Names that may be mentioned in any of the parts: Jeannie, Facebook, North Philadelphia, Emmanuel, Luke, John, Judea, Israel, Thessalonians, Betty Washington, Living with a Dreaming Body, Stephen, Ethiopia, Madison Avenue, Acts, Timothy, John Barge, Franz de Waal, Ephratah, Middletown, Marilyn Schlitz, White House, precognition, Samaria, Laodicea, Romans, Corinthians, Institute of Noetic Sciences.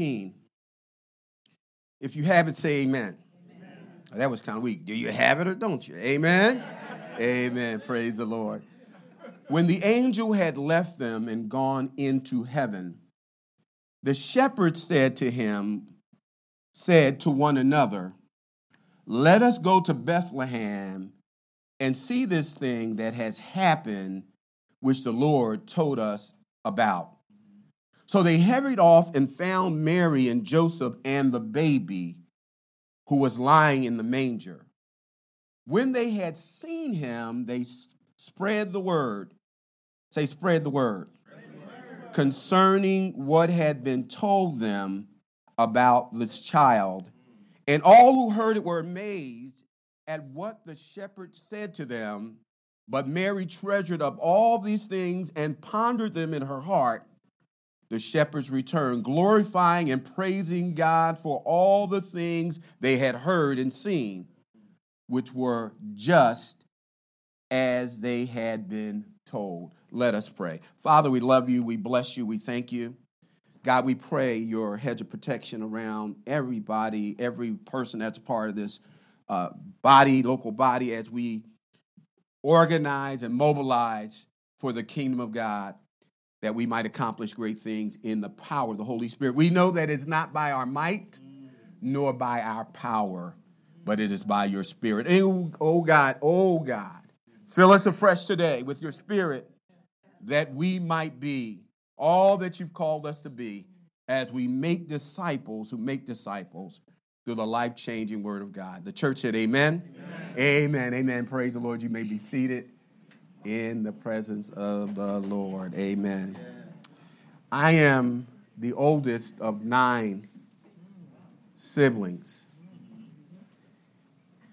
15. If you have it, say amen. Amen. Oh, that was kind of weak. Do you have it or don't you? Amen? Amen. Amen. Praise the Lord. When the angel had left them and gone into heaven, the shepherds said to one another, "Let us go to Bethlehem and see this thing that has happened, which the Lord told us about." So they hurried off and found Mary and Joseph and the baby, who was lying in the manger. When they had seen him, they spread the word. Say, spread the word. Concerning what had been told them about this child. And all who heard it were amazed at what the shepherd said to them. But Mary treasured up all these things and pondered them in her heart. The shepherds returned, glorifying and praising God for all the things they had heard and seen, which were just as they had been told. Let us pray. Father, we love you. We bless you. We thank you. God, we pray your hedge of protection around everybody, every person that's part of this local body, as we organize and mobilize for the kingdom of God, that we might accomplish great things in the power of the Holy Spirit. We know that it's not by our might nor by our power, but it is by your Spirit. And, oh God, fill us afresh today with your Spirit, that we might be all that you've called us to be as we make disciples who make disciples through the life-changing word of God. The church said amen. Amen. Amen. Amen. Praise the Lord. You may be seated in the presence of the Lord. Amen. I am the oldest of 9 siblings.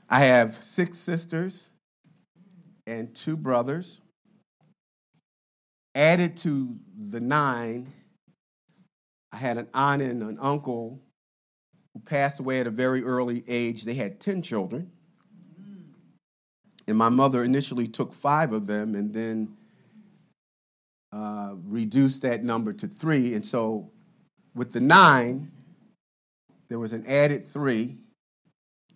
I have 6 sisters and 2 brothers. Added to the 9, I had an aunt and an uncle who passed away at a very early age. They had 10 children. And my mother initially took 5 of them and then reduced that number to 3. And so with the 9, there was an added 3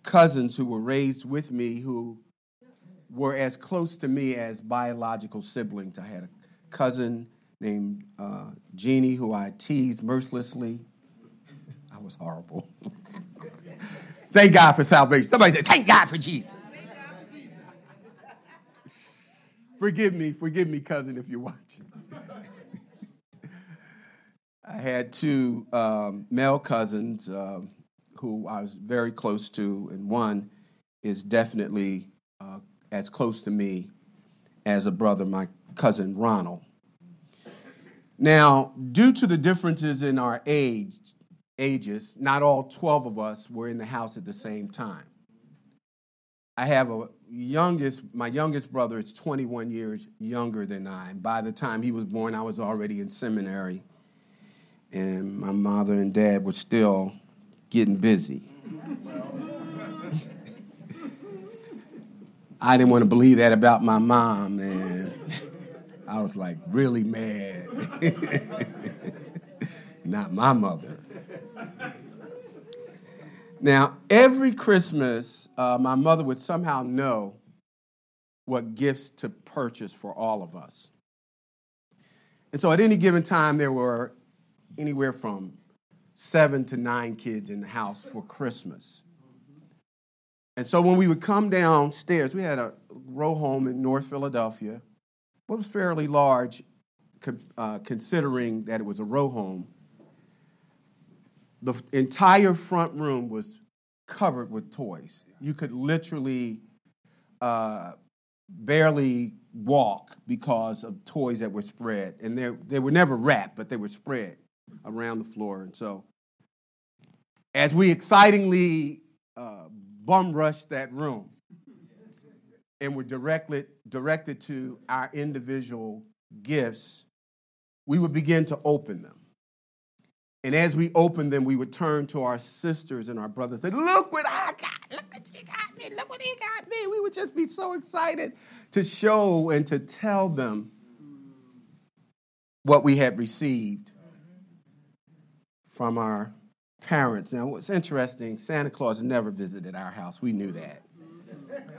cousins who were raised with me, who were as close to me as biological siblings. I had a cousin named Jeannie, who I teased mercilessly. I was horrible. Thank God for salvation. Somebody said, thank God for Jesus. Forgive me, cousin, if you're watching. I had 2 male cousins who I was very close to, and one is definitely as close to me as a brother, my cousin Ronald. Now, due to the differences in our ages, not all 12 of us were in the house at the same time. I have my youngest brother is 21 years younger than I. And by the time he was born, I was already in seminary, and my mother and dad were still getting busy. I didn't want to believe that about my mom, and I was like really mad. Not my mother. Now, every Christmas, my mother would somehow know what gifts to purchase for all of us. And so at any given time, there were anywhere from 7 to 9 kids in the house for Christmas. And so when we would come downstairs, we had a row home in North Philadelphia, but it was fairly large considering that it was a row home. The entire front room was covered with toys. You could literally barely walk because of toys that were spread. And they were never wrapped, but they were spread around the floor. And so as we excitingly bum-rushed that room and were directed to our individual gifts, we would begin to open them. And as we opened them, we would turn to our sisters and our brothers and say, look what I got, look what you got me, look what he got me. We would just be so excited to show and to tell them what we had received from our parents. Now, what's interesting, Santa Claus never visited our house. We knew that.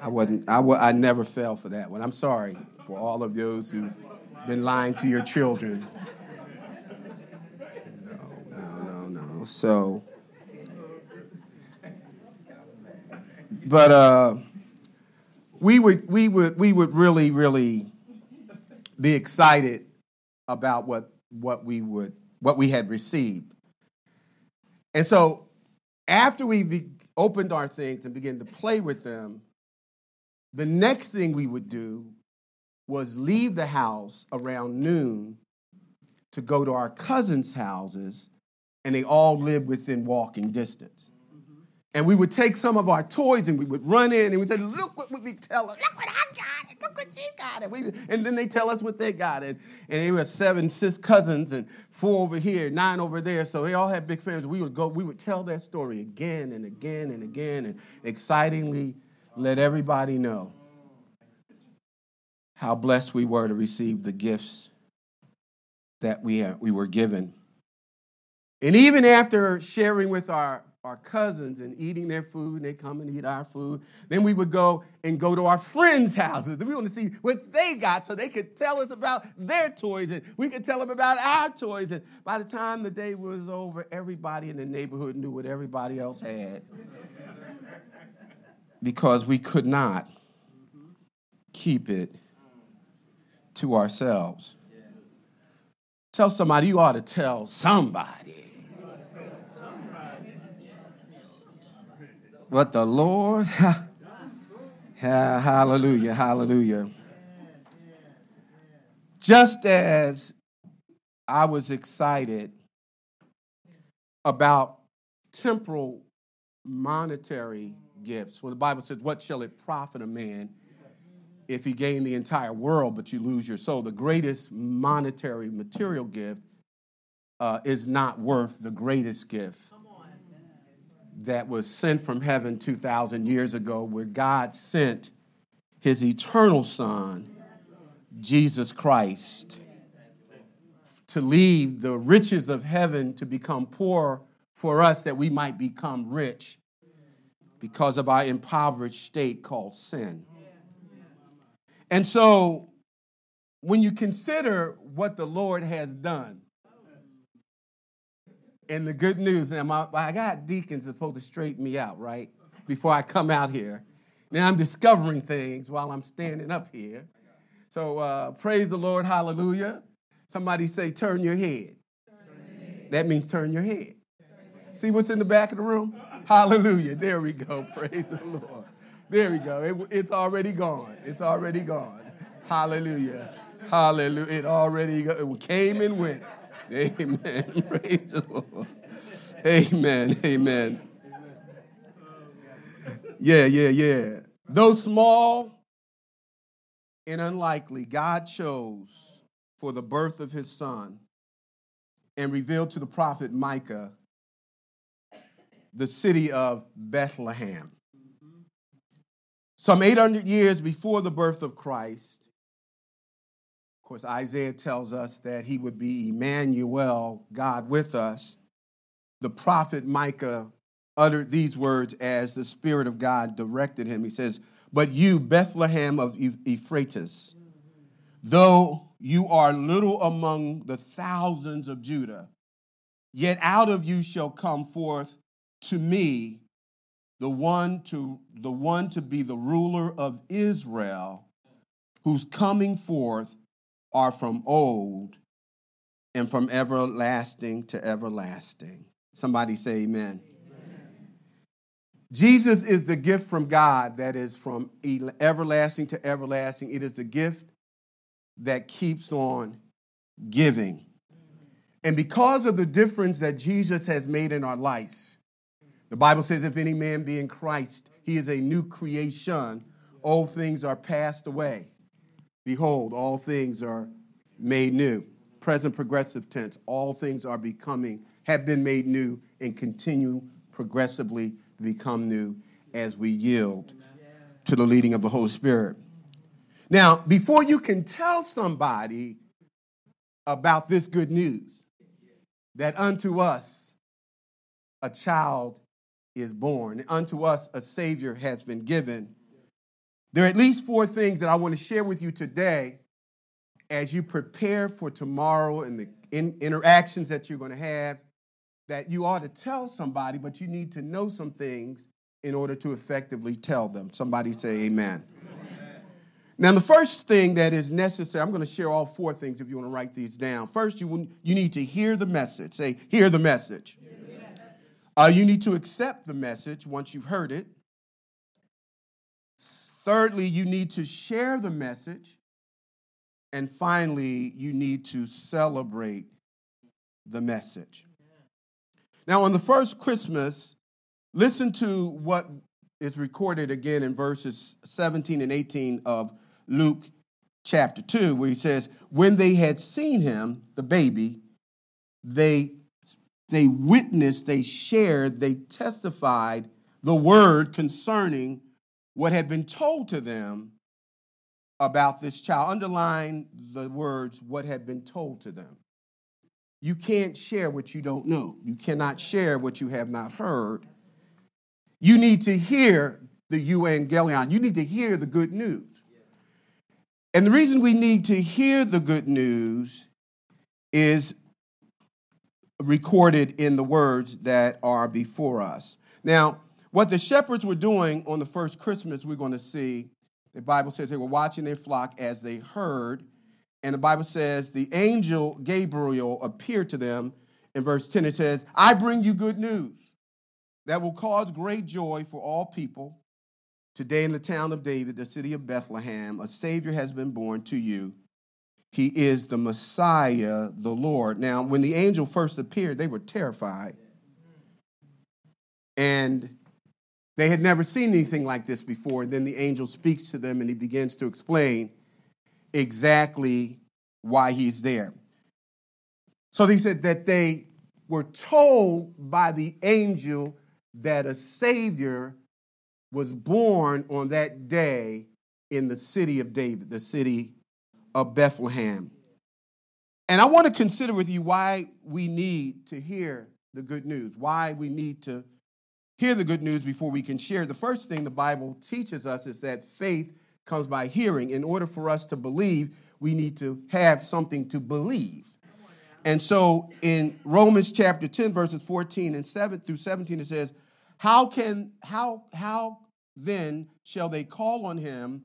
I never fell for that one. I'm sorry for all of those who've been lying to your children. No. So, but we would really, really be excited about what we had received. And so after we opened our things and began to play with them, the next thing we would do was leave the house around noon to go to our cousins' houses, and they all lived within walking distance. And we would take some of our toys and we would run in and we'd say, look what we tell her. Look what I got it. Look what she got it. And then they tell us what they got it. And they were 7 cousins and 4 over here, 9 over there. So they all had big families. We would tell their story again and again and again and excitingly let everybody know how blessed we were to receive the gifts that we were given. And even after sharing with our cousins and eating their food, and they come and eat our food. Then we would go to our friends' houses, and we want to see what they got so they could tell us about their toys, and we could tell them about our toys. And by the time the day was over, everybody in the neighborhood knew what everybody else had because we could not keep it to ourselves. Tell somebody, you ought to tell somebody what the Lord, hallelujah. Just as I was excited about temporal monetary gifts, when the Bible says, what shall it profit a man if he gain the entire world but you lose your soul? The greatest monetary material gift is not worth the greatest gift that was sent from heaven 2,000 years ago, where God sent his eternal son, Jesus Christ, to leave the riches of heaven to become poor for us that we might become rich because of our impoverished state called sin. And so when you consider what the Lord has done, and the good news, now I got deacons supposed to straighten me out, right, before I come out here. Now I'm discovering things while I'm standing up here. So praise the Lord, hallelujah. Somebody say, turn your head. That means turn your head. See what's in the back of the room? Hallelujah, there we go, praise the Lord. There we go, it's already gone, Hallelujah, it already came and went. Amen. Praise the Lord. Amen. Yeah. Though small and unlikely, God chose for the birth of his son and revealed to the prophet Micah the city of Bethlehem. Some 800 years before the birth of Christ, of course, Isaiah tells us that he would be Emmanuel, God with us. The prophet Micah uttered these words as the Spirit of God directed him. He says, but you, Bethlehem of Ephratah, though you are little among the thousands of Judah, yet out of you shall come forth to me the one to be the ruler of Israel, whose coming forth are from old and from everlasting to everlasting. Somebody say amen. Jesus is the gift from God that is from everlasting to everlasting. It is the gift that keeps on giving. And because of the difference that Jesus has made in our life, the Bible says, if any man be in Christ, he is a new creation. Old things are passed away. Behold, all things are made new. Present progressive tense, all things are becoming, have been made new, and continue progressively to become new as we yield to the leading of the Holy Spirit. Now, before you can tell somebody about this good news, that unto us a child is born. Unto us a Savior has been given. There are at least four things that I want to share with you today as you prepare for tomorrow and the interactions that you're going to have that you ought to tell somebody, but you need to know some things in order to effectively tell them. Somebody say amen. Amen. Now, the first thing that is necessary, I'm going to share all four things if you want to write these down. First, you need to hear the message. Say, hear the message. You need to accept the message once you've heard it. Thirdly, you need to share the message. And finally, you need to celebrate the message. Now, on the first Christmas, listen to what is recorded again in verses 17 and 18 of Luke chapter 2, where he says, when they had seen him, the baby, they witnessed, they shared, they testified the word concerning what had been told to them about this child. Underline the words, what had been told to them. You can't share what you don't know. You cannot share what you have not heard. You need to hear the euangelion. You need to hear the good news. And the reason we need to hear the good news is recorded in the words that are before us. Now, what the shepherds were doing on the first Christmas, we're going to see, the Bible says they were watching their flock as they heard, and the Bible says the angel Gabriel appeared to them. In verse 10, it says, I bring you good news that will cause great joy for all people. Today in the town of David, the city of Bethlehem, a Savior has been born to you. He is the Messiah, the Lord. Now, when the angel first appeared, they were terrified. And they had never seen anything like this before. And then the angel speaks to them and he begins to explain exactly why he's there. So he said that they were told by the angel that a Savior was born on that day in the city of David, the city of Bethlehem. And I want to consider with you why we need to hear the good news, why we need to hear the good news before we can share. The first thing the Bible teaches us is that faith comes by hearing. In order for us to believe, we need to have something to believe. And so in Romans chapter 10, verses 14 and 7 through 17, it says, How then shall they call on him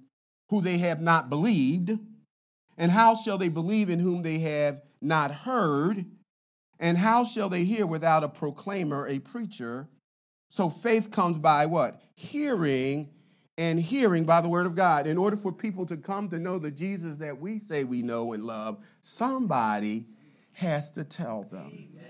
who they have not believed? And how shall they believe in whom they have not heard? And how shall they hear without a proclaimer, a preacher? So faith comes by what? Hearing, and hearing by the word of God. In order for people to come to know the Jesus that we say we know and love, somebody has to tell them. Amen.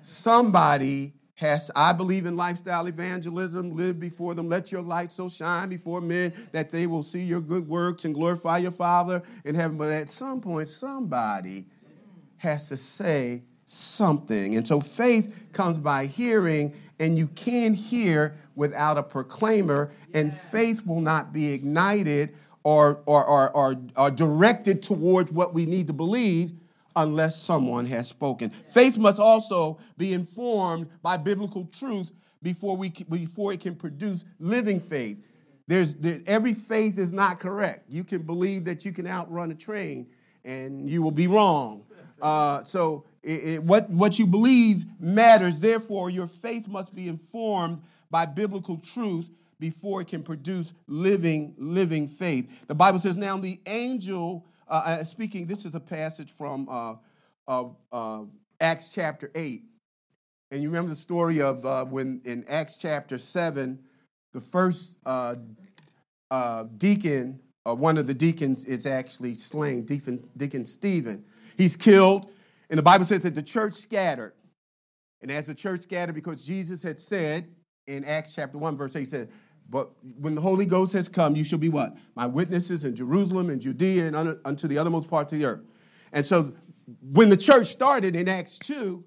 Somebody has to. I believe in lifestyle evangelism. Live before them. Let your light so shine before men that they will see your good works and glorify your Father in heaven. But at some point, somebody has to say something. And so faith comes by hearing, and you can't hear without a proclaimer, and faith will not be ignited or directed towards what we need to believe unless someone has spoken. Faith must also be informed by biblical truth before it can produce living faith. Every faith is not correct. You can believe that you can outrun a train, and you will be wrong. What you believe matters. Therefore, your faith must be informed by biblical truth before it can produce living faith. The Bible says, now the angel... speaking, this is a passage from Acts chapter 8. And you remember the story of when in Acts chapter 7, the first deacon, one of the deacons is actually slain, Deacon Stephen. He's killed. And the Bible says that the church scattered. And as the church scattered, because Jesus had said in Acts chapter 1, verse 8, he said, but when the Holy Ghost has come, you shall be what? My witnesses in Jerusalem and Judea and unto the uttermost parts of the earth. And so when the church started in Acts 2,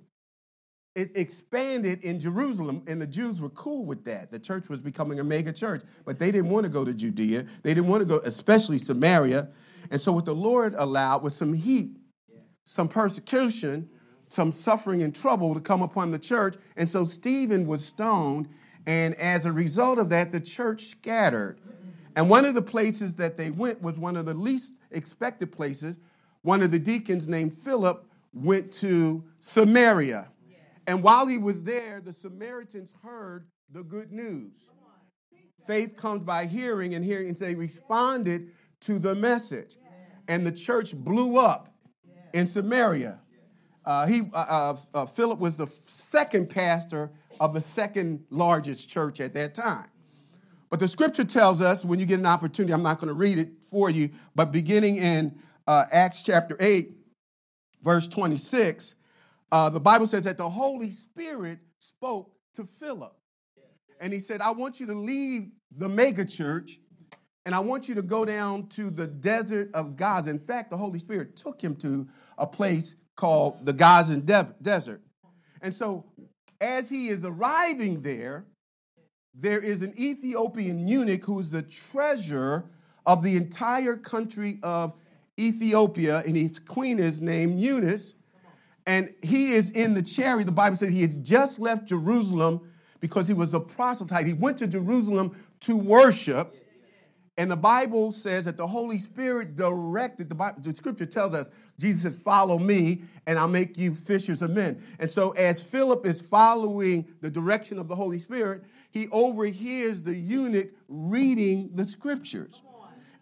it expanded in Jerusalem, and the Jews were cool with that. The church was becoming a mega church, but they didn't want to go to Judea. They didn't want to go, especially Samaria. And so what the Lord allowed was some heat, some persecution some suffering and trouble to come upon the church. And so Stephen was stoned. And as a result of that, the church scattered. And one of the places that they went was one of the least expected places. One of the deacons named Philip went to Samaria. And while he was there, the Samaritans heard the good news. Faith comes by hearing and hearing, and they responded to the message. And the church blew up in Samaria. Philip was the second pastor of the second largest church at that time. But the scripture tells us, when you get an opportunity, I'm not going to read it for you, but beginning in Acts chapter 8, verse 26, the Bible says that the Holy Spirit spoke to Philip. And he said, I want you to leave the mega church, and I want you to go down to the desert of Gaza. In fact, the Holy Spirit took him to a place called the Gaza desert. And so as he is arriving there, there is an Ethiopian eunuch who's the treasurer of the entire country of Ethiopia, and his queen is named Eunice. And he is in the chariot. The Bible says he has just left Jerusalem because he was a proselyte. He went to Jerusalem to worship. And the Bible says that the Holy Spirit directed, the scripture tells us, Jesus said, follow me and I'll make you fishers of men. And so as Philip is following the direction of the Holy Spirit, he overhears the eunuch reading the scriptures.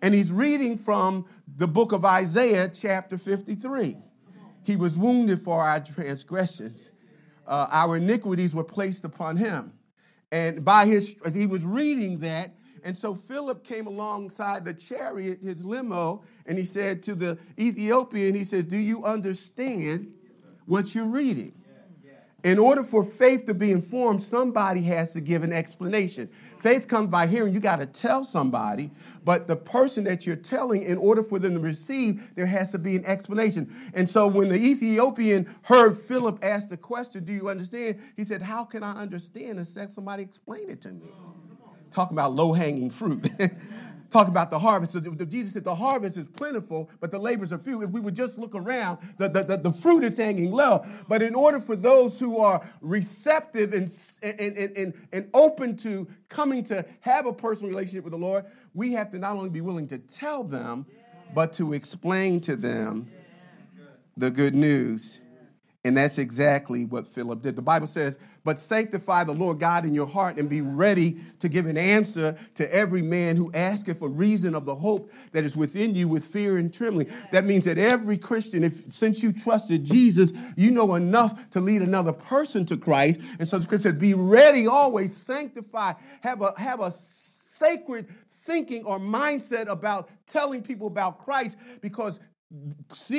And he's reading from the book of Isaiah chapter 53. He was wounded for our transgressions. Our iniquities were placed upon him. And he was reading that. And so Philip came alongside the chariot, his limo, and he said to the Ethiopian, he said, do you understand what you're reading? In order for faith to be informed, somebody has to give an explanation. Faith comes by hearing. You got to tell somebody, but the person that you're telling, in order for them to receive, there has to be an explanation. And so when the Ethiopian heard Philip ask the question, do you understand? He said, how can I understand unless somebody explain it to me? Talk about low-hanging fruit. Talk about the harvest. So Jesus said the harvest is plentiful, but the labors are few. If we would just look around, the fruit is hanging low. But in order for those who are receptive and open to coming to have a personal relationship with the Lord, we have to not only be willing to tell them, but to explain to them the good news. And that's exactly what Philip did. The Bible says, but sanctify the Lord God in your heart and be ready to give an answer to every man who asketh for reason of the hope that is within you with fear and trembling. That means that every Christian, since you trusted Jesus, you know enough to lead another person to Christ. And so the scripture says, be ready always, sanctify, have a sacred thinking or mindset about telling people about Christ, because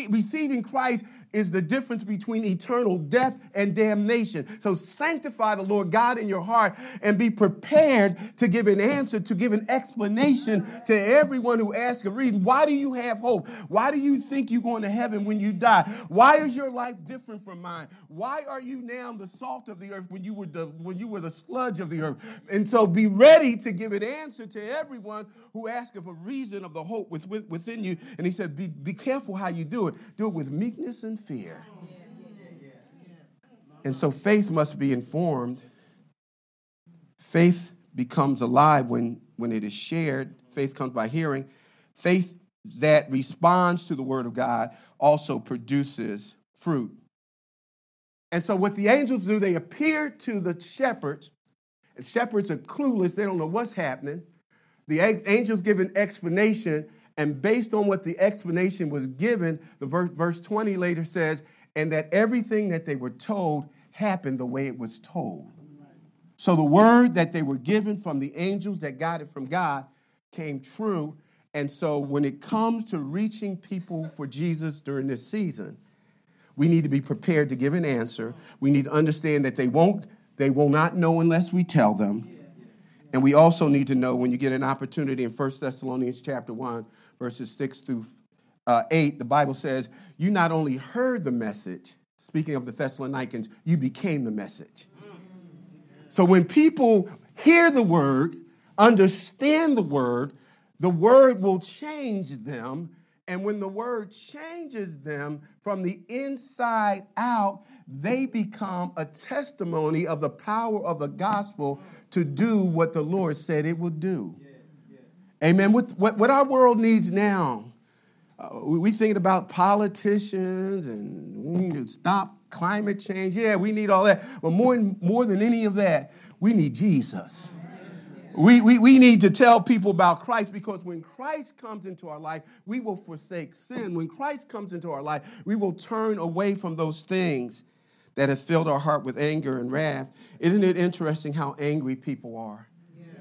receiving Christ is the difference between eternal death and damnation. So sanctify the Lord God in your heart and be prepared to give an answer, to give an explanation to everyone who asks a reason. Why do you have hope? Why do you think you're going to heaven when you die? Why is your life different from mine? Why are you now the salt of the earth when you were the sludge of the earth? And so be ready to give an answer to everyone who asks for a reason of the hope within you. And he said, be careful how you do it. Do it with meekness and fear. And so faith must be informed. Faith becomes alive when it is shared. Faith comes by hearing. Faith that responds to the word of God also produces fruit. And so what the angels do, they appear to the shepherds, and shepherds are clueless. They don't know what's happening. The angels give an explanation. And based on what the explanation was given, the verse 20 later says, and that everything that they were told happened the way it was told. So the word that they were given from the angels that got it from God came true. And so when it comes to reaching people for Jesus during this season, we need to be prepared to give an answer. We need to understand that they will not know unless we tell them. And we also need to know, when you get an opportunity, in 1 Thessalonians chapter 1, verses 6 through 8, the Bible says, you not only heard the message, speaking of the Thessalonians, you became the message. So when people hear the word, understand the word will change them And when the word changes them from the inside out, they become a testimony of the power of the gospel to do what the Lord said it would do. Yeah, yeah. Amen. What our world needs now, we thinking about politicians and we need to stop climate change. Yeah, we need all that. But more than any of that, we need Jesus. We need to tell people about Christ, because when Christ comes into our life, we will forsake sin. When Christ comes into our life, we will turn away from those things that have filled our heart with anger and wrath. Isn't it interesting how angry people are? Yes.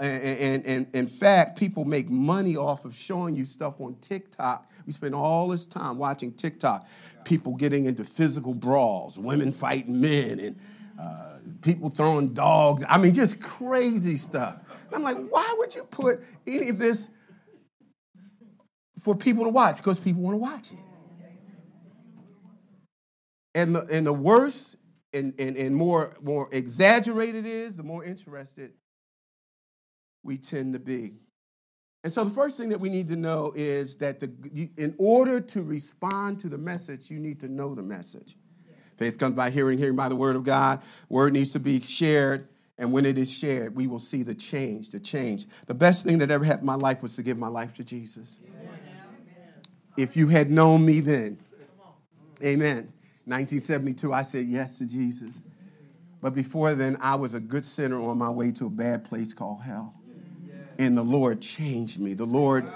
And in fact, people make money off of showing you stuff on TikTok. We spend all this time watching TikTok, people getting into physical brawls, women fighting men, and people throwing dogs. I mean, just crazy stuff. And I'm like, why would you put any of this for people to watch? Because people want to watch it. And the worse and more exaggerated it is, the more interested we tend to be. And so the first thing that we need to know is that in order to respond to the message, you need to know the message. Faith comes by hearing, hearing by the word of God. Word needs to be shared. And when it is shared, we will see the change, the change. The best thing that ever happened in my life was to give my life to Jesus. Amen. If you had known me then. Amen. 1972, I said yes to Jesus. But before then, I was a good sinner on my way to a bad place called hell. And the Lord changed me. The Lord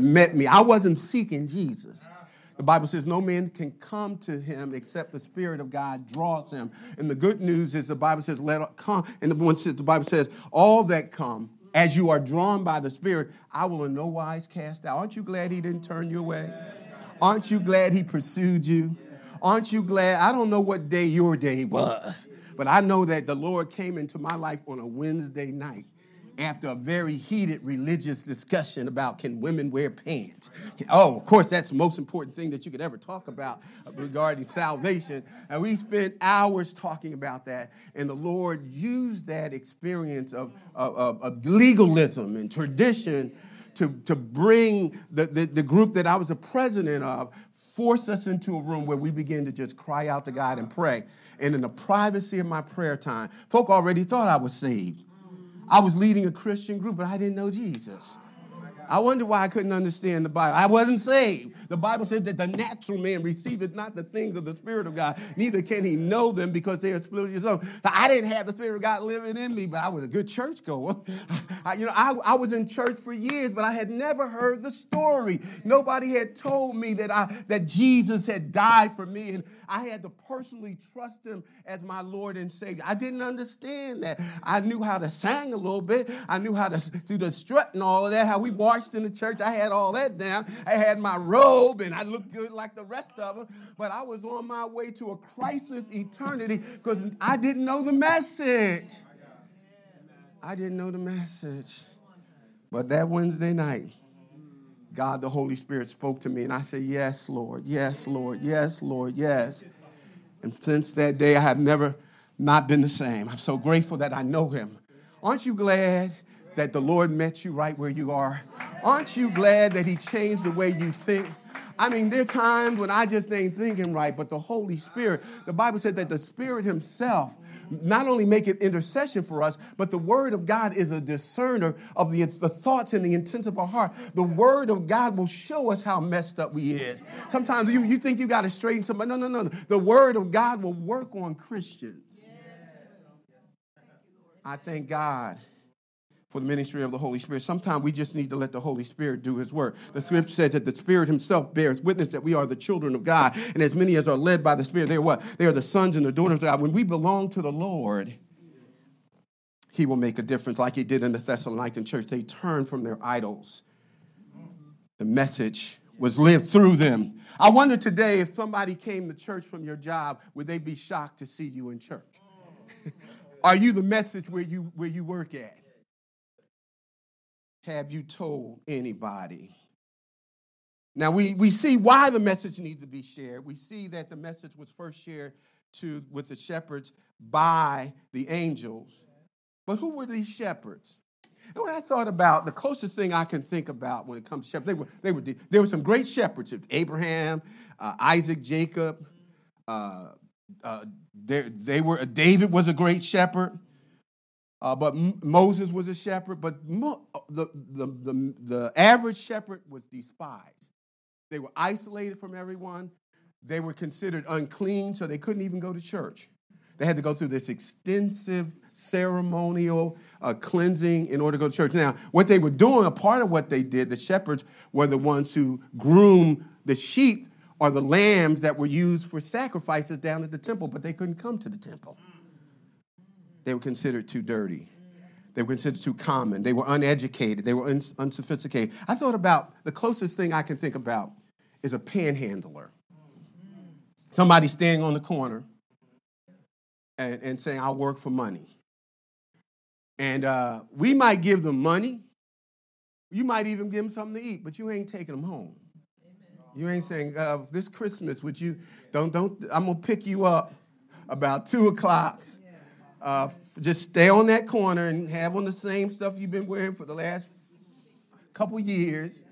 met me. I wasn't seeking Jesus. The Bible says no man can come to him except the Spirit of God draws him. And the good news is the Bible says, let come. And the Bible says, all that come, as you are drawn by the Spirit, I will in no wise cast out. Aren't you glad he didn't turn you away? Aren't you glad he pursued you? Aren't you glad? I don't know what day your day was, but I know that the Lord came into my life on a Wednesday night. After a very heated religious discussion about can women wear pants? Oh, of course, that's the most important thing that you could ever talk about regarding salvation. And we spent hours talking about that. And the Lord used that experience of legalism and tradition to bring the group that I was the president of, force us into a room where we begin to just cry out to God and pray. And in the privacy of my prayer time, folk already thought I was saved. I was leading a Christian group, but I didn't know Jesus. I wonder why I couldn't understand the Bible. I wasn't saved. The Bible said that the natural man receiveth not the things of the Spirit of God, neither can he know them because they are split of his own. I didn't have the Spirit of God living in me, but I was a good churchgoer. I was in church for years, but I had never heard the story. Nobody had told me that Jesus had died for me, and I had to personally trust him as my Lord and Savior. I didn't understand that. I knew how to sing a little bit. I knew how to do the strut and all of that, how we walked in the church. I had all that down. I had my robe and I looked good like the rest of them, but I was on my way to a crisis eternity because I didn't know the message. I didn't know the message. But that Wednesday night, God, the Holy Spirit spoke to me and I said, yes, Lord, yes, Lord, yes, Lord, yes. And since that day, I have never not been the same. I'm so grateful that I know him. Aren't you glad that the Lord met you right where you are? Aren't you glad that he changed the way you think? I mean, there are times when I just ain't thinking right, but the Holy Spirit, the Bible said that the Spirit himself not only maketh intercession for us, but the word of God is a discerner of the thoughts and the intents of our heart. The word of God will show us how messed up we is. Sometimes you think you got to straighten somebody. No. The word of God will work on Christians. I thank God for the ministry of the Holy Spirit. Sometimes we just need to let the Holy Spirit do his work. The scripture says that the Spirit himself bears witness that we are the children of God. And as many as are led by the Spirit, they are what? They are the sons and the daughters of God. When we belong to the Lord, he will make a difference like he did in the Thessalonican church. They turned from their idols. The message was lived through them. I wonder today if somebody came to church from your job, would they be shocked to see you in church? Are you the message where you work at? Have you told anybody? Now, we see why the message needs to be shared. We see that the message was first shared with the shepherds by the angels. But who were these shepherds? And when I thought about the closest thing I can think about when it comes to shepherds, there were some great shepherds: Abraham, Isaac, Jacob. David was a great shepherd, but Moses was a shepherd. But the average shepherd was despised. They were isolated from everyone. They were considered unclean, so they couldn't even go to church. They had to go through this extensive ceremonial cleansing in order to go to church. Now, what they were doing, a part of what they did, the shepherds were the ones who groomed the sheep or the lambs that were used for sacrifices down at the temple, but they couldn't come to the temple. They were considered too dirty. They were considered too common. They were uneducated. They were unsophisticated. I thought about the closest thing I can think about is a panhandler. Somebody standing on the corner and saying, "I'll work for money." And we might give them money. You might even give them something to eat, but you ain't taking them home. You ain't saying, "This Christmas, would you don't? I'm gonna pick you up about 2:00. Just stay on that corner and have on the same stuff you've been wearing for the last couple years,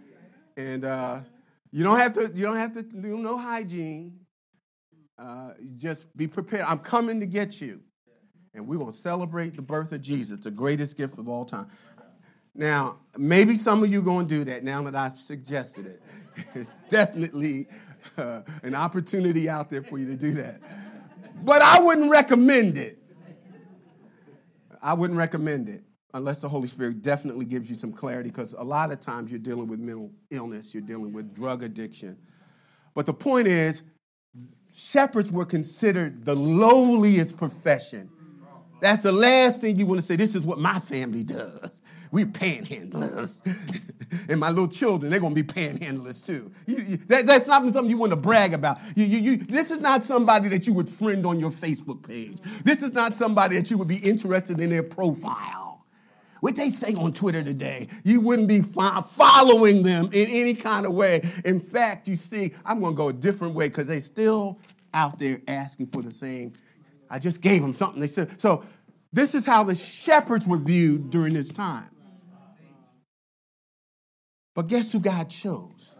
and you don't have to do no hygiene. Just be prepared. I'm coming to get you, and we're gonna celebrate the birth of Jesus, the greatest gift of all time." Now, maybe some of you are going to do that now that I've suggested it. It's definitely an opportunity out there for you to do that. But I wouldn't recommend it. I wouldn't recommend it unless the Holy Spirit definitely gives you some clarity, because a lot of times you're dealing with mental illness, you're dealing with drug addiction. But the point is, shepherds were considered the lowliest profession. That's the last thing you want to say. This is what my family does. We're panhandlers. And my little children, they're going to be panhandlers too. That's not something you want to brag about. This is not somebody that you would friend on your Facebook page. This is not somebody that you would be interested in their profile. What they say on Twitter today, you wouldn't be following them in any kind of way. In fact, you see, I'm going to go a different way because they're still out there asking for the same. I just gave them something. They said, so this is how the shepherds were viewed during this time. But guess who God chose?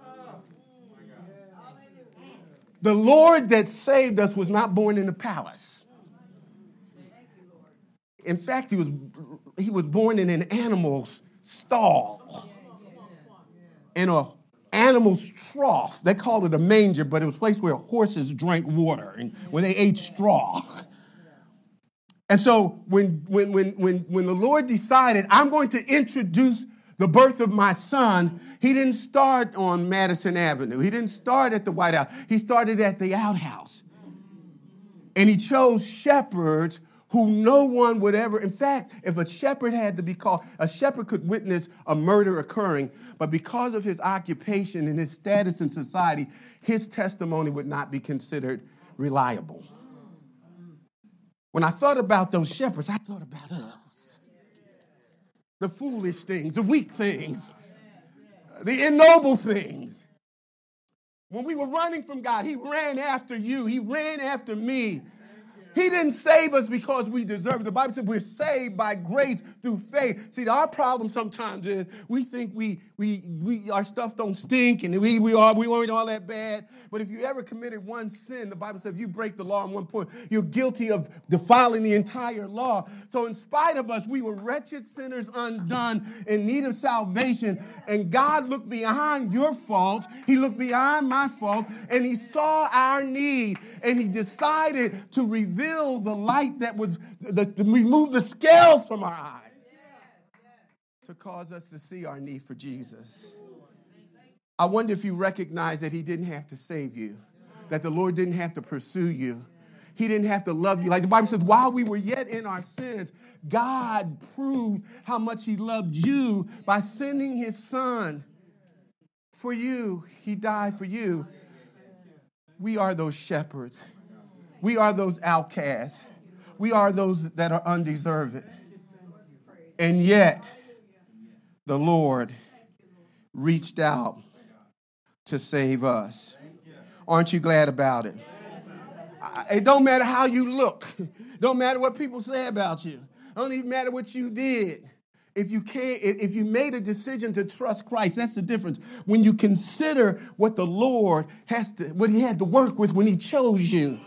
The Lord that saved us was not born in a palace. In fact, he was born in an animal's stall, in an animal's trough. They called it a manger, but it was a place where horses drank water and where they ate straw. And so when the Lord decided, I'm going to introduce the birth of my son, he didn't start on Madison Avenue. He didn't start at the White House. He started at the outhouse. And he chose shepherds who no one would ever. In fact, if a shepherd had to be called, a shepherd could witness a murder occurring, but because of his occupation and his status in society, his testimony would not be considered reliable. When I thought about those shepherds, I thought about us. The foolish things, the weak things, the ignoble things. When we were running from God, he ran after you. He ran after me. He didn't save us because we deserve it. The Bible said we're saved by grace through faith. See, our problem sometimes is we think we our stuff don't stink and we weren't all that bad. But if you ever committed one sin, the Bible said if you break the law in one point, you're guilty of defiling the entire law. So in spite of us, we were wretched sinners undone in need of salvation. And God looked beyond your fault. He looked beyond my fault and he saw our need and he decided to reveal the light that would remove the scales from our eyes to cause us to see our need for Jesus. I wonder if you recognize that he didn't have to save you, that the Lord didn't have to pursue you. He didn't have to love you. Like the Bible says, while we were yet in our sins, God proved how much he loved you by sending his son for you. He died for you. We are those shepherds. We are those outcasts. We are those that are undeserving. And yet, the Lord reached out to save us. Aren't you glad about it? It don't matter how you look. Don't matter what people say about you. Don't even matter what you did. if you made a decision to trust Christ, that's the difference. When you consider what the Lord what he had to work with when he chose you,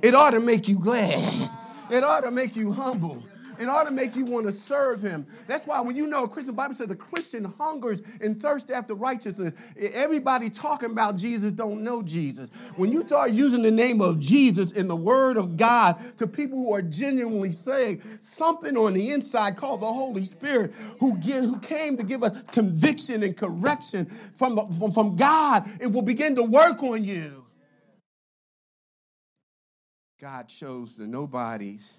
it ought to make you glad. It ought to make you humble. It ought to make you want to serve him. That's why when you know a Christian, the Bible says the Christian hungers and thirsts after righteousness. Everybody talking about Jesus don't know Jesus. When you start using the name of Jesus in the word of God to people who are genuinely saved, something on the inside called the Holy Spirit who came to give us conviction and correction from God, it will begin to work on you. God chose the nobodies.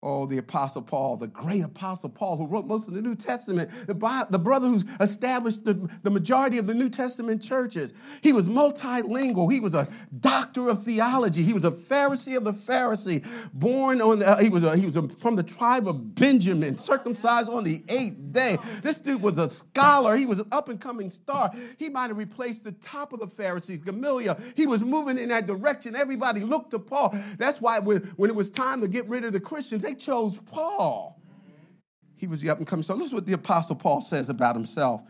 Oh, the Apostle Paul, the great Apostle Paul, who wrote most of the New Testament, the brother who's established the majority of the New Testament churches. He was multilingual. He was a doctor of theology. He was a Pharisee of the Pharisee, he was from the tribe of Benjamin, circumcised on the 8th day. This dude was a scholar. He was an up-and-coming star. He might have replaced the top of the Pharisees, Gamaliel. He was moving in that direction. Everybody looked to Paul. That's why when it was time to get rid of the Christians, they chose Paul. He was the up-and-coming. So listen to what the Apostle Paul says about himself.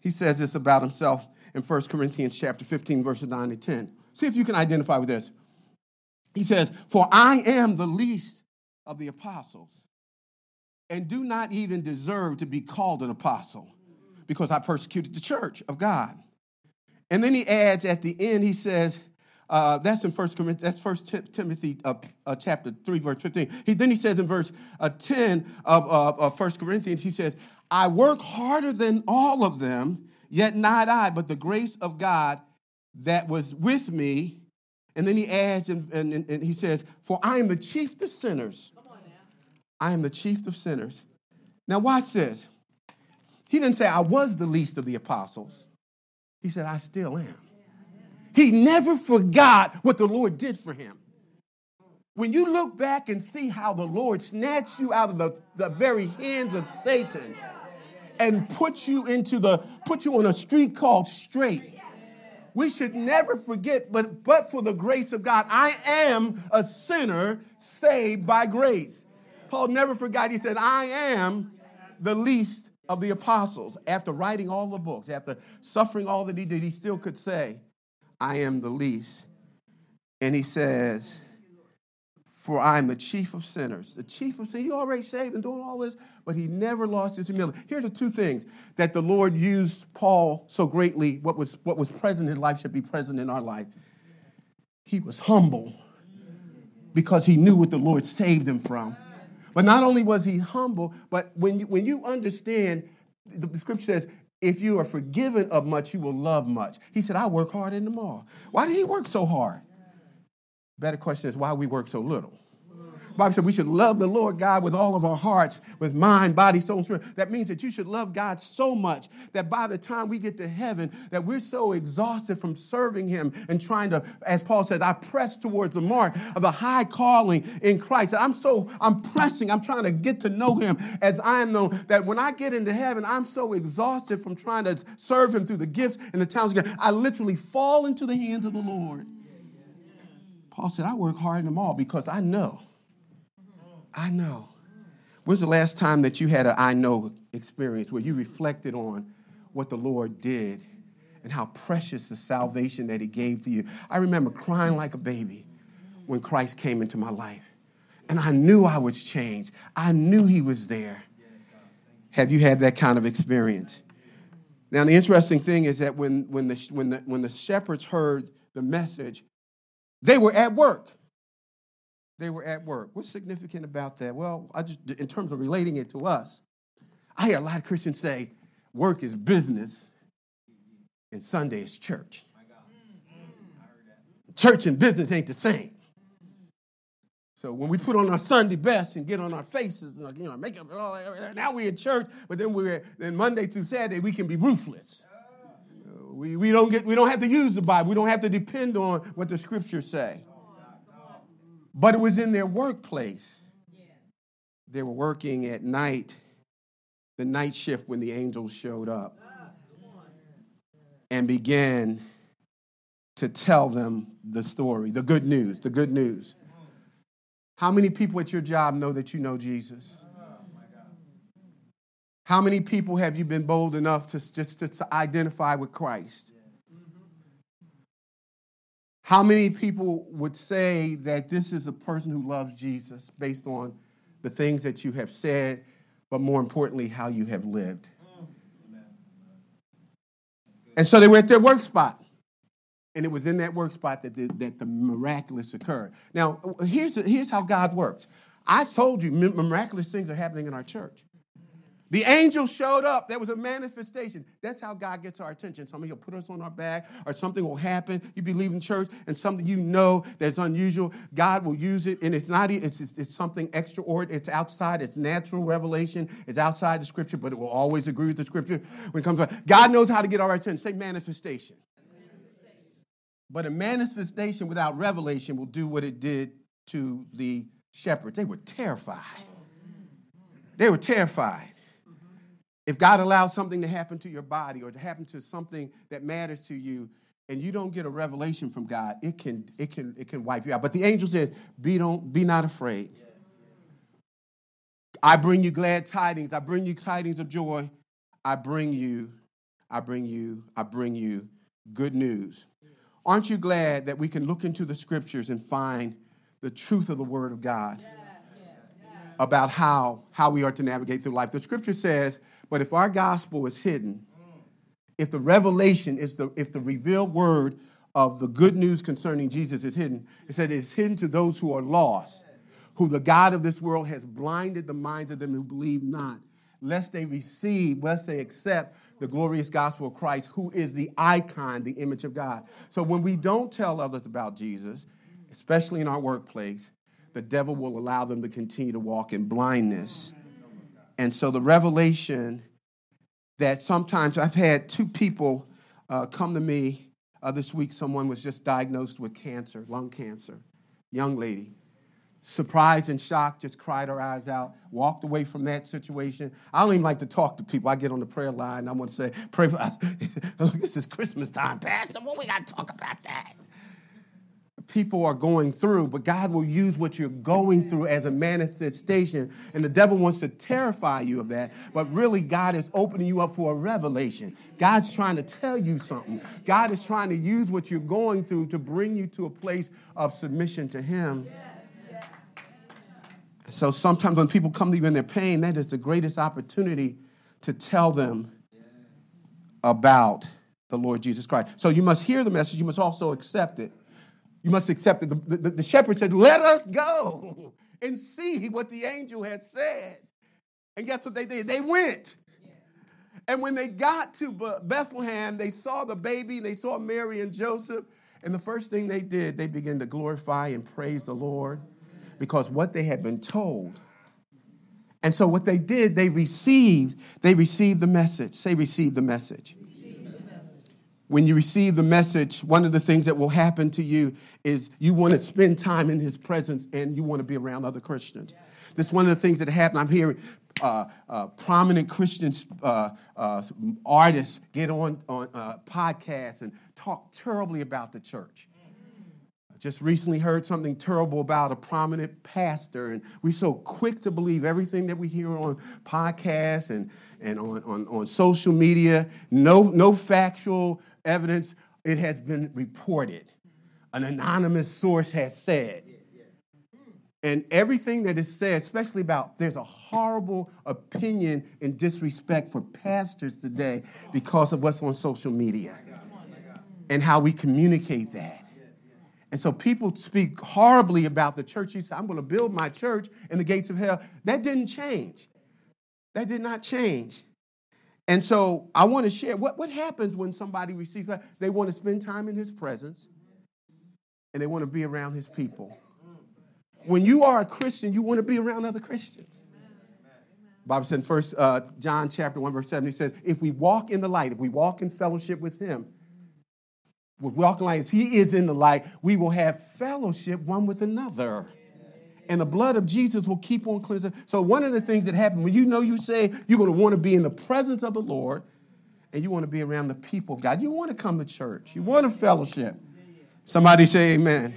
He says this about himself in 1 Corinthians chapter 15, verses 9 and 10. See if you can identify with this. He says, "For I am the least of the apostles and do not even deserve to be called an apostle because I persecuted the church of God." And then he adds at the end, he says, that's in 1 Corinthians, that's 1 Timothy chapter 3, verse 15. Then he says in verse 10 of 1 Corinthians, he says, "I work harder than all of them, yet not I, but the grace of God that was with me." And then he adds, and he says, "For I am the chief of sinners." Come on now. I am the chief of sinners. Now watch this. He didn't say, "I was the least of the apostles." He said, "I still am." He never forgot what the Lord did for him. When you look back and see how the Lord snatched you out of the very hands of Satan and put you on a street called straight, we should never forget, but for the grace of God, I am a sinner saved by grace. Paul never forgot. He said, "I am the least of the apostles." After writing all the books, after suffering all that he did, he still could say, "I am the least." And he says, "For I am the chief of sinners." The chief of sinners, you already saved and doing all this, but he never lost his humility. Here are the two things that the Lord used Paul so greatly. What was present in life should be present in our life. He was humble because he knew what the Lord saved him from. But not only was he humble, but when you understand, the scripture says, if you are forgiven of much, you will love much. He said, "I work hard in the mall." Why did he work so hard? Better question is why we work so little. The Bible said we should love the Lord God with all of our hearts, with mind, body, soul, and strength. That means that you should love God so much that by the time we get to heaven, that we're so exhausted from serving him and trying to, as Paul says, "I press towards the mark of the high calling in Christ." I'm pressing, I'm trying to get to know him as I am known, that when I get into heaven, I'm so exhausted from trying to serve him through the gifts and the talents of God. I literally fall into the hands of the Lord. Paul said, "I work hard in them all because I know." I know. When's the last time that you had an I know experience where you reflected on what the Lord did and how precious the salvation that he gave to you? I remember crying like a baby when Christ came into my life, and I knew I was changed. I knew he was there. Have you had that kind of experience? Now, the interesting thing is that when the shepherds heard the message, they were at work. They were at work. What's significant about that? Well, in terms of relating it to us, I hear a lot of Christians say, "Work is business and Sunday is church." Church and business ain't the same. So when we put on our Sunday best and get on our faces and makeup and all that, now we're in church. But then Monday through Saturday we can be ruthless. We don't have to use the Bible. We don't have to depend on what the scriptures say. But it was in their workplace. Yeah. They were working at night, the night shift, when the angels showed up and began to tell them the story, the good news, the good news. How many people at your job know that you know Jesus? How many people have you been bold enough to just to identify with Christ? How many people would say that this is a person who loves Jesus based on the things that you have said, but more importantly, how you have lived? And so they were at their work spot, and it was in that work spot that the miraculous occurred. Now, here's how God works. I told you miraculous things are happening in our church. The angel showed up. There was a manifestation. That's how God gets our attention. Somebody will put us on our back or something will happen. You be leaving church and something you know that's unusual, God will use it. And it's something extraordinary. It's outside. It's natural revelation. It's outside the scripture, but it will always agree with the scripture when it comes to God knows how to get our attention. Say manifestation. But a manifestation without revelation will do what it did to the shepherds. They were terrified. They were terrified. If God allows something to happen to your body or to happen to something that matters to you and you don't get a revelation from God, it can wipe you out. But the angel said, be not afraid. I bring you glad tidings. I bring you tidings of joy. I bring you good news. Aren't you glad that we can look into the scriptures and find the truth of the word of God about how we are to navigate through life? The scripture says, but if our gospel is hidden, if the revelation is if the revealed word of the good news concerning Jesus is hidden, it said it's hidden to those who are lost, who the God of this world has blinded the minds of them who believe not, lest they accept the glorious gospel of Christ, who is the icon, the image of God. So when we don't tell others about Jesus, especially in our workplace, the devil will allow them to continue to walk in blindness. And so the revelation that sometimes I've had two people come to me this week. Someone was just diagnosed with cancer, lung cancer, young lady. Surprised and shocked, just cried her eyes out, walked away from that situation. I don't even like to talk to people. I get on the prayer line. I want to say, pray for us. This is Christmas time, Pastor. What we got to talk about that? People are going through, but God will use what you're going through as a manifestation, and the devil wants to terrify you of that, but really God is opening you up for a revelation. God's trying to tell you something. God is trying to use what you're going through to bring you to a place of submission to him. So sometimes when people come to you in their pain, that is the greatest opportunity to tell them about the Lord Jesus Christ. So you must hear the message. You must also accept it. You must accept it. The shepherd said, let us go and see what the angel has said. And guess what they did? They went. And when they got to Bethlehem, they saw the baby. They saw Mary and Joseph. And the first thing they did, they began to glorify and praise the Lord because what they had been told. And so what they did, they received the message. Say, receive the message. When you receive the message, one of the things that will happen to you is you want to spend time in his presence and you want to be around other Christians. This is one of the things that happened. I'm hearing prominent Christian artists get on podcasts and talk terribly about the church. Just recently heard something terrible about a prominent pastor, and we're so quick to believe everything that we hear on podcasts and on social media. No factual evidence. It has been reported. An anonymous source has said. And everything that is said, especially about there's a horrible opinion and disrespect for pastors today because of what's on social media and how we communicate that. And so people speak horribly about the church. He said, I'm going to build my church in the gates of hell. That didn't change. That did not change. And so I want to share what happens when somebody receives God. They want to spend time in his presence and they want to be around his people. When you are a Christian, you want to be around other Christians. The Bible said in 1 John chapter 1, verse 7, he says, if we walk in the light, if we walk in fellowship with him, with walking light as he is in the light, we will have fellowship one with another. And the blood of Jesus will keep on cleansing. So one of the things that happens when you know you say you're going to want to be in the presence of the Lord and you want to be around the people of God. You want to come to church. You want to fellowship. Somebody say amen.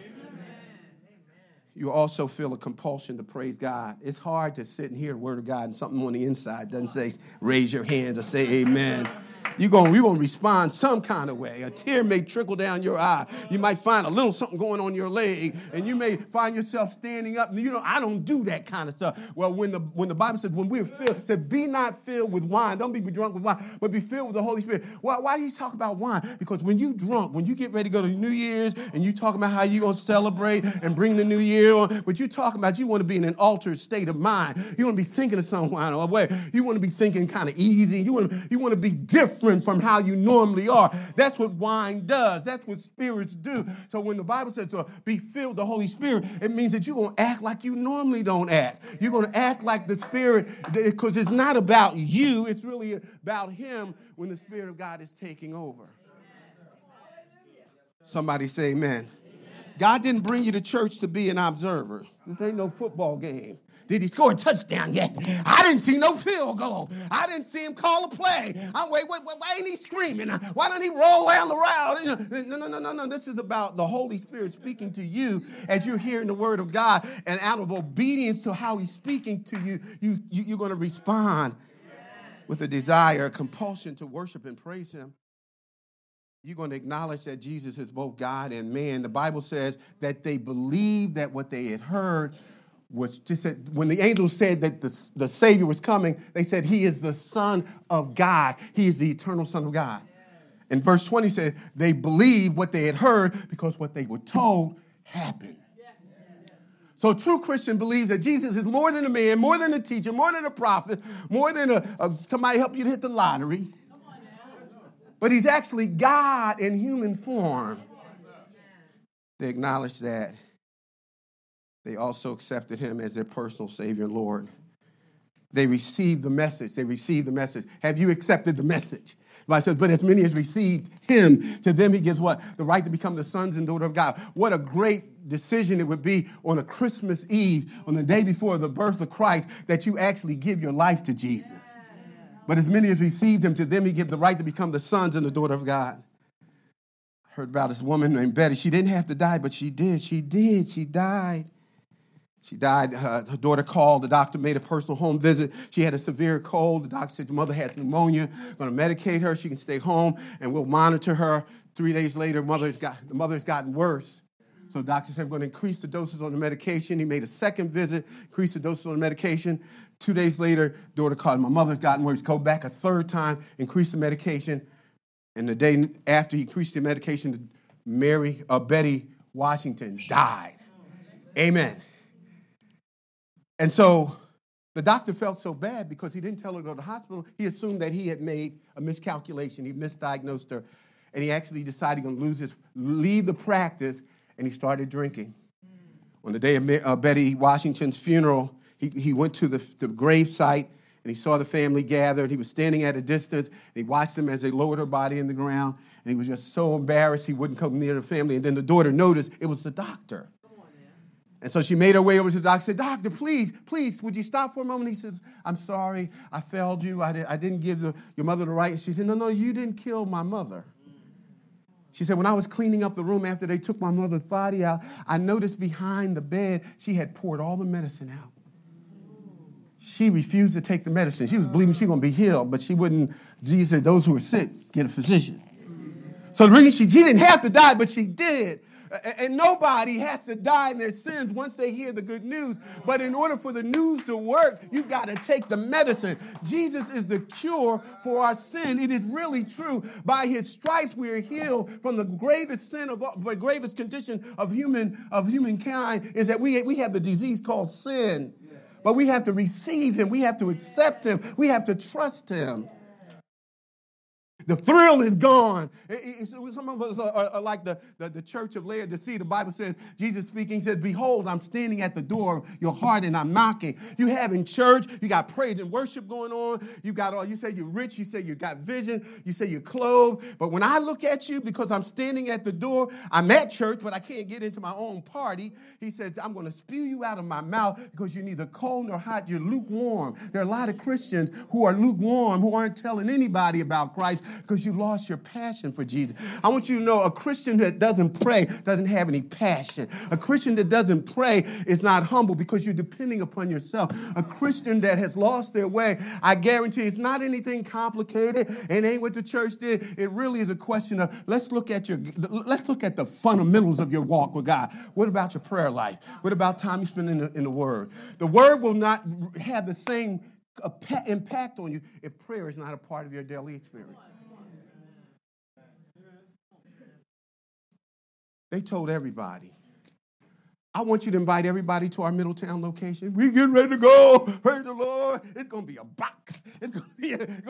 you also feel a compulsion to praise God. It's hard to sit and hear the word of God and something on the inside doesn't say, raise your hands or say amen. You're going to respond some kind of way. A tear may trickle down your eye. You might find a little something going on your leg, and you may find yourself standing up. And I don't do that kind of stuff. Well, when the Bible says, when we're filled, it said, be not filled with wine. Don't be drunk with wine, but be filled with the Holy Spirit. Well, why do you talk about wine? Because when you drunk, when you get ready to go to New Year's, and you talk about how you're going to celebrate and bring the new year on, what you're talking about, you want to be in an altered state of mind. You want to be thinking of some wine or a way. You want to be thinking kind of easy. You want to be different from how you normally are. That's what wine does. That's what spirits do. So when the Bible says to be filled with the Holy Spirit, it means that you're going to act like you normally don't act. You're going to act like the Spirit, because it's not about you. It's really about Him when the Spirit of God is taking over. Amen. Somebody say amen. God didn't bring you to church to be an observer. This ain't no football game. Did he score a touchdown yet? I didn't see no field goal. I didn't see him call a play. Wait, why ain't he screaming? Why don't he roll down the route? No. This is about the Holy Spirit speaking to you as you're hearing the word of God. And out of obedience to how he's speaking to you, you're going to respond with a desire, a compulsion to worship and praise him. You're going to acknowledge that Jesus is both God and man. The Bible says that they believed that what they had heard was just said, when the angels said that the Savior was coming, they said, he is the Son of God. He is the eternal Son of God. And verse 20 said, they believed what they had heard because what they were told happened. So a true Christian believes that Jesus is more than a man, more than a teacher, more than a prophet, more than somebody help you to hit the lottery. But he's actually God in human form. They acknowledged that. They also accepted him as their personal Savior and Lord. They received the message. They received the message. Have you accepted the message? The Bible says, but as many as received him, to them he gives what? The right to become the sons and daughters of God. What a great decision it would be on a Christmas Eve, on the day before the birth of Christ, that you actually give your life to Jesus. But as many as received him, to them he gave the right to become the sons and the daughter of God. I heard about this woman named Betty. She didn't have to die, but she did. She died. She died. Her daughter called. The doctor made a personal home visit. She had a severe cold. The doctor said, your mother has pneumonia. We're going to medicate her. She can stay home, and we'll monitor her. 3 days later, the mother's gotten worse. So the doctor said, we're going to increase the doses on the medication. He made a second visit, increased the doses on the medication. 2 days later, daughter called, my mother's gotten worse. Go back a third time, increase the medication. And the day after he increased the medication, Betty Washington died. Amen. And so the doctor felt so bad because he didn't tell her to go to the hospital. He assumed that he had made a miscalculation. He misdiagnosed her. And he actually decided he was going to leave the practice. And he started drinking. On the day of Betty Washington's funeral, he went to the gravesite, and he saw the family gathered. He was standing at a distance, and he watched them as they lowered her body in the ground. And he was just so embarrassed he wouldn't come near the family. And then the daughter noticed it was the doctor. And so she made her way over to the doctor and said, doctor, please, would you stop for a moment? He says, I'm sorry, I failed you. I didn't give your mother the right. And she said, no, you didn't kill my mother. She said, when I was cleaning up the room after they took my mother's body out, I noticed behind the bed she had poured all the medicine out. She refused to take the medicine. She was believing she was going to be healed, but she wouldn't. Jesus said, those who are sick, get a physician. So the reason she didn't have to die, but she did. And nobody has to die in their sins once they hear the good news. But in order for the news to work, you've got to take the medicine. Jesus is the cure for our sin. It is really true. By his stripes, we are healed from the gravest condition of humankind is that we have the disease called sin. But we have to receive him. We have to accept him. We have to trust him. The thrill is gone. Some of us are like the church of Laodicea. The Bible says, Jesus speaking, says, behold, I'm standing at the door of your heart and I'm knocking. You have in church, you got praise and worship going on. You got all, you say you're rich, you say you got vision, you say you're clothed. But when I look at you, because I'm standing at the door, I'm at church, but I can't get into my own party. He says, I'm going to spew you out of my mouth because you're neither cold nor hot, you're lukewarm. There are a lot of Christians who are lukewarm, who aren't telling anybody about Christ. because you lost your passion for Jesus. I want you to know a Christian that doesn't pray doesn't have any passion. A Christian that doesn't pray is not humble because you're depending upon yourself. A Christian that has lost their way, I guarantee it's not anything complicated. It ain't what the church did. It really is a question of let's look at the fundamentals of your walk with God. What about your prayer life? What about time you spend in the Word? The Word will not have the same impact on you if prayer is not a part of your daily experience. They told everybody, I want you to invite everybody to our Middletown location. We get ready to go. Praise the Lord. It's going to be a box. It's going to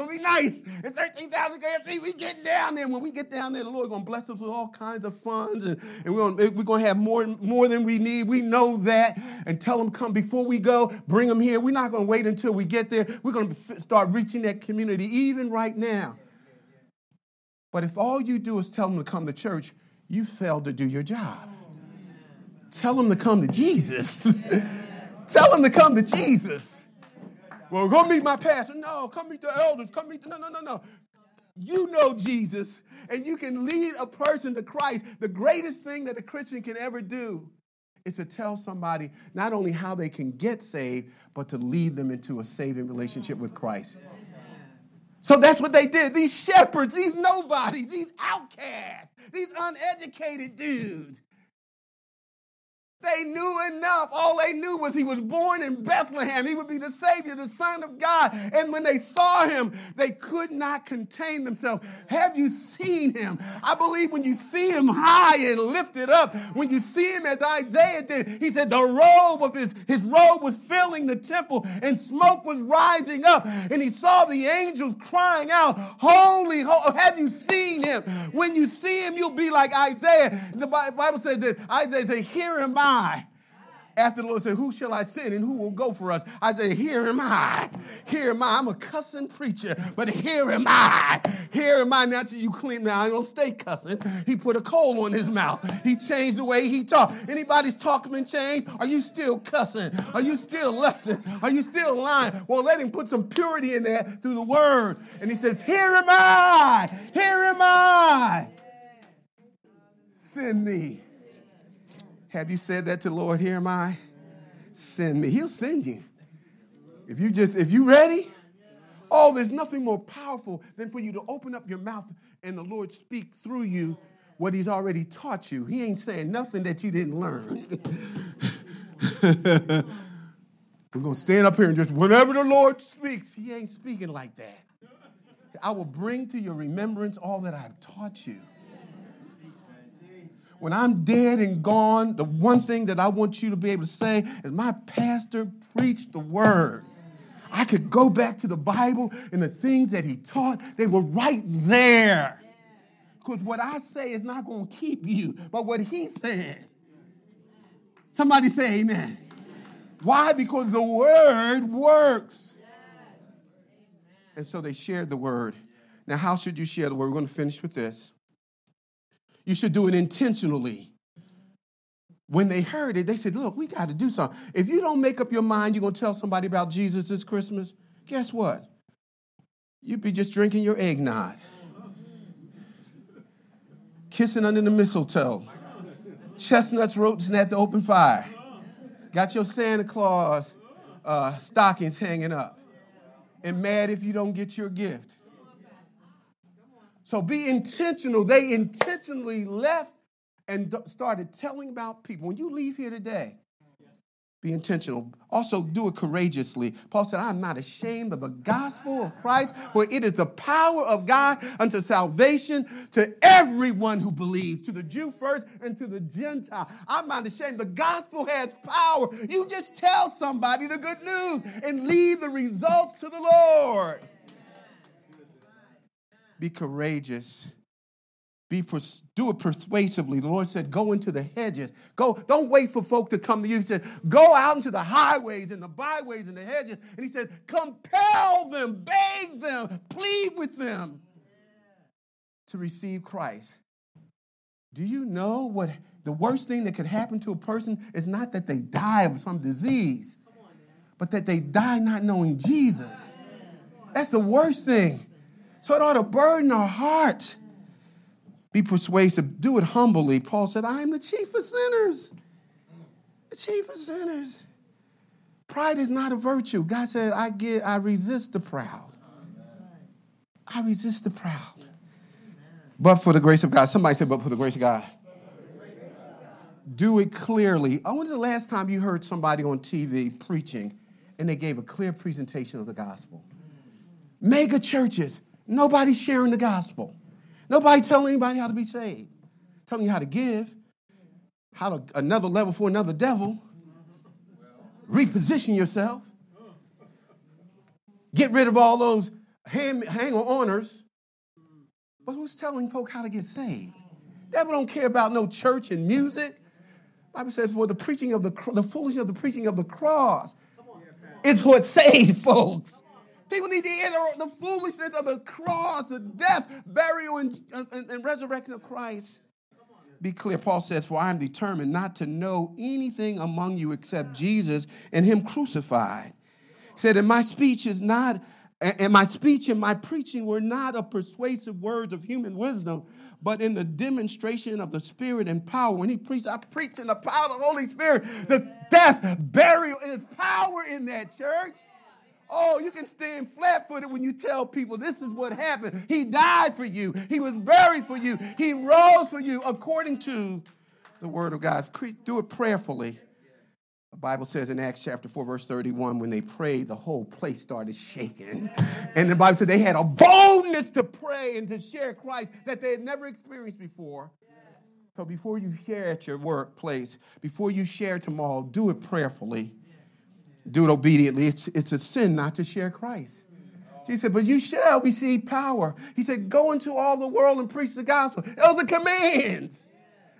be nice. It's 13,000 KFC. We getting down there. When we get down there, the Lord is going to bless us with all kinds of funds. And we're going to have more than we need. We know that. And tell them come before we go. Bring them here. We're not going to wait until we get there. We're going to start reaching that community even right now. But if all you do is tell them to come to church, you failed to do your job. Tell them to come to Jesus. Tell them to come to Jesus. Well, go meet my pastor. No, come meet the elders. Come meet no. You know Jesus, and you can lead a person to Christ. The greatest thing that a Christian can ever do is to tell somebody not only how they can get saved, but to lead them into a saving relationship with Christ. So that's what they did. These shepherds, these nobodies, these outcasts, these uneducated dudes. They knew enough. All they knew was he was born in Bethlehem. He would be the Savior, the Son of God. And when they saw him, they could not contain themselves. Have you seen him? I believe when you see him high and lifted up, when you see him as Isaiah did, he said the robe of his robe was filling the temple and smoke was rising up. And he saw the angels crying out, holy, holy. Have you seen him? When you see him, you'll be like Isaiah. The Bible says that Isaiah said, hear him out. After the Lord said, who shall I send and who will go for us? I said, here am I. Here am I. I'm a cussing preacher, but here am I. Here am I. Now that you clean, now I don't stay cussing. He put a coal on his mouth. He changed the way he talked. Anybody's talking been changed? Are you still cussing? Are you still lusting? Are you still lying? Well, let him put some purity in there through the word. And he says, here am I. Here am I. Send me. Have you said that to the Lord? Here am I. Send me. He'll send you. If you ready. Oh, there's nothing more powerful than for you to open up your mouth and the Lord speak through you what he's already taught you. He ain't saying nothing that you didn't learn. We're going to stand up here and just whenever the Lord speaks, he ain't speaking like that. I will bring to your remembrance all that I've taught you. When I'm dead and gone, the one thing that I want you to be able to say is my pastor preached the word. I could go back to the Bible and the things that he taught, they were right there. Because what I say is not going to keep you, but what he says. Somebody say amen. Why? Because the word works. And so they shared the word. Now, how should you share the word? We're going to finish with this. You should do it intentionally. When they heard it, they said, look, we got to do something. If you don't make up your mind you're going to tell somebody about Jesus this Christmas, guess what? You'd be just drinking your eggnog, kissing under the mistletoe, chestnuts roasting at the open fire, got your Santa Claus stockings hanging up, and mad if you don't get your gift. So be intentional. They intentionally left and started telling about people. When you leave here today, be intentional. Also, do it courageously. Paul said, I'm not ashamed of the gospel of Christ, for it is the power of God unto salvation to everyone who believes, to the Jew first and to the Gentile. I'm not ashamed. The gospel has power. You just tell somebody the good news and leave the results to the Lord. Be courageous. Do it persuasively. The Lord said, go into the hedges. Go. Don't wait for folk to come to you. He said, go out into the highways and the byways and the hedges. And he said, compel them, beg them, plead with them to receive Christ. Do you know what the worst thing that could happen to a person is not that they die of some disease, but that they die not knowing Jesus. That's the worst thing. So it ought to burden our hearts. Be persuasive. Do it humbly. Paul said, I am the chief of sinners. The chief of sinners. Pride is not a virtue. God said, I resist the proud. I resist the proud. But for the grace of God. Somebody said, but for the grace of God. Do it clearly. I wonder the last time you heard somebody on TV preaching and they gave a clear presentation of the gospel. Mega churches. Nobody sharing the gospel. Nobody telling anybody how to be saved. Telling you how to give. How to another level for another devil. Reposition yourself. Get rid of all those hang-oners. But who's telling folk how to get saved? Devil don't care about no church and music. The Bible says, for the foolishness of the preaching of the cross is what saved folks. People need to hear the foolishness of the cross, the death, burial, and resurrection of Christ. Be clear. Paul says, for I am determined not to know anything among you except Jesus and him crucified. He said, and my speech and my preaching were not of persuasive words of human wisdom, but in the demonstration of the Spirit and power. When he preached, I preached in the power of the Holy Spirit, the death, burial, and power in that church. Oh, you can stand flat-footed when you tell people this is what happened. He died for you. He was buried for you. He rose for you according to the word of God. Do it prayerfully. The Bible says in Acts chapter 4, verse 31, when they prayed, the whole place started shaking. And the Bible said they had a boldness to pray and to share Christ that they had never experienced before. So before you share at your workplace, before you share tomorrow, do it prayerfully. Do it obediently. It's a sin not to share Christ. Jesus said, but you shall receive power. He said, go into all the world and preach the gospel. Those are commands.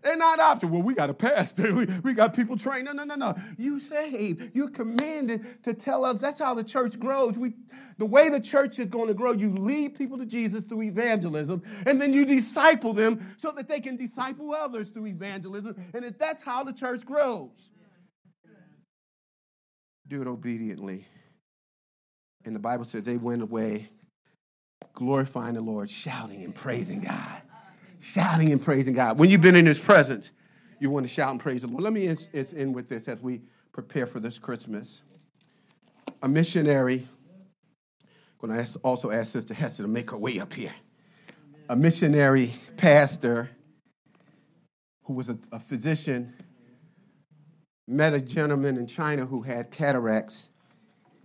They're not optional. Well, we got a pastor. We got people trained. No. You saved. You're commanded to tell us. That's how the church grows. The way the church is going to grow, you lead people to Jesus through evangelism, and then you disciple them so that they can disciple others through evangelism. And that's how the church grows. Do it obediently. And the Bible says they went away glorifying the Lord, shouting and praising God. Shouting and praising God. When you've been in his presence, you want to shout and praise the Lord. Let me end with this as we prepare for this Christmas. A missionary, I'm going to also ask Sister Hester to make her way up here. A missionary pastor who was a physician met a gentleman in China who had cataracts,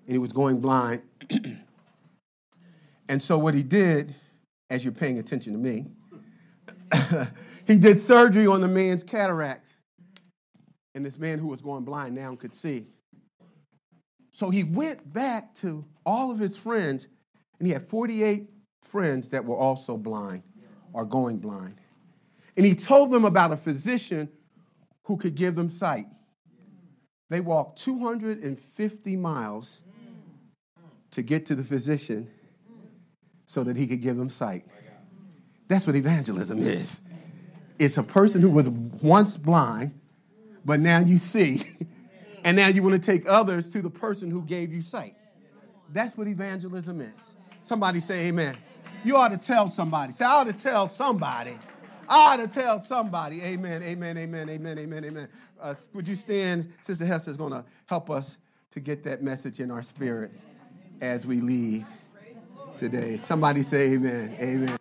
and he was going blind. And so what he did, as you're paying attention to me, he did surgery on the man's cataracts. And this man who was going blind now could see. So he went back to all of his friends, and he had 48 friends that were also blind or going blind. And he told them about a physician who could give them sight. They walked 250 miles to get to the physician so that he could give them sight. That's what evangelism is. It's a person who was once blind, but now you see, and now you want to take others to the person who gave you sight. That's what evangelism is. Somebody say amen. You ought to tell somebody. Say, I ought to tell somebody. I ought to tell somebody. Amen, amen, amen, amen, amen, amen. Would you stand? Sister Hester is going to help us to get that message in our spirit as we leave today. Somebody say amen, amen.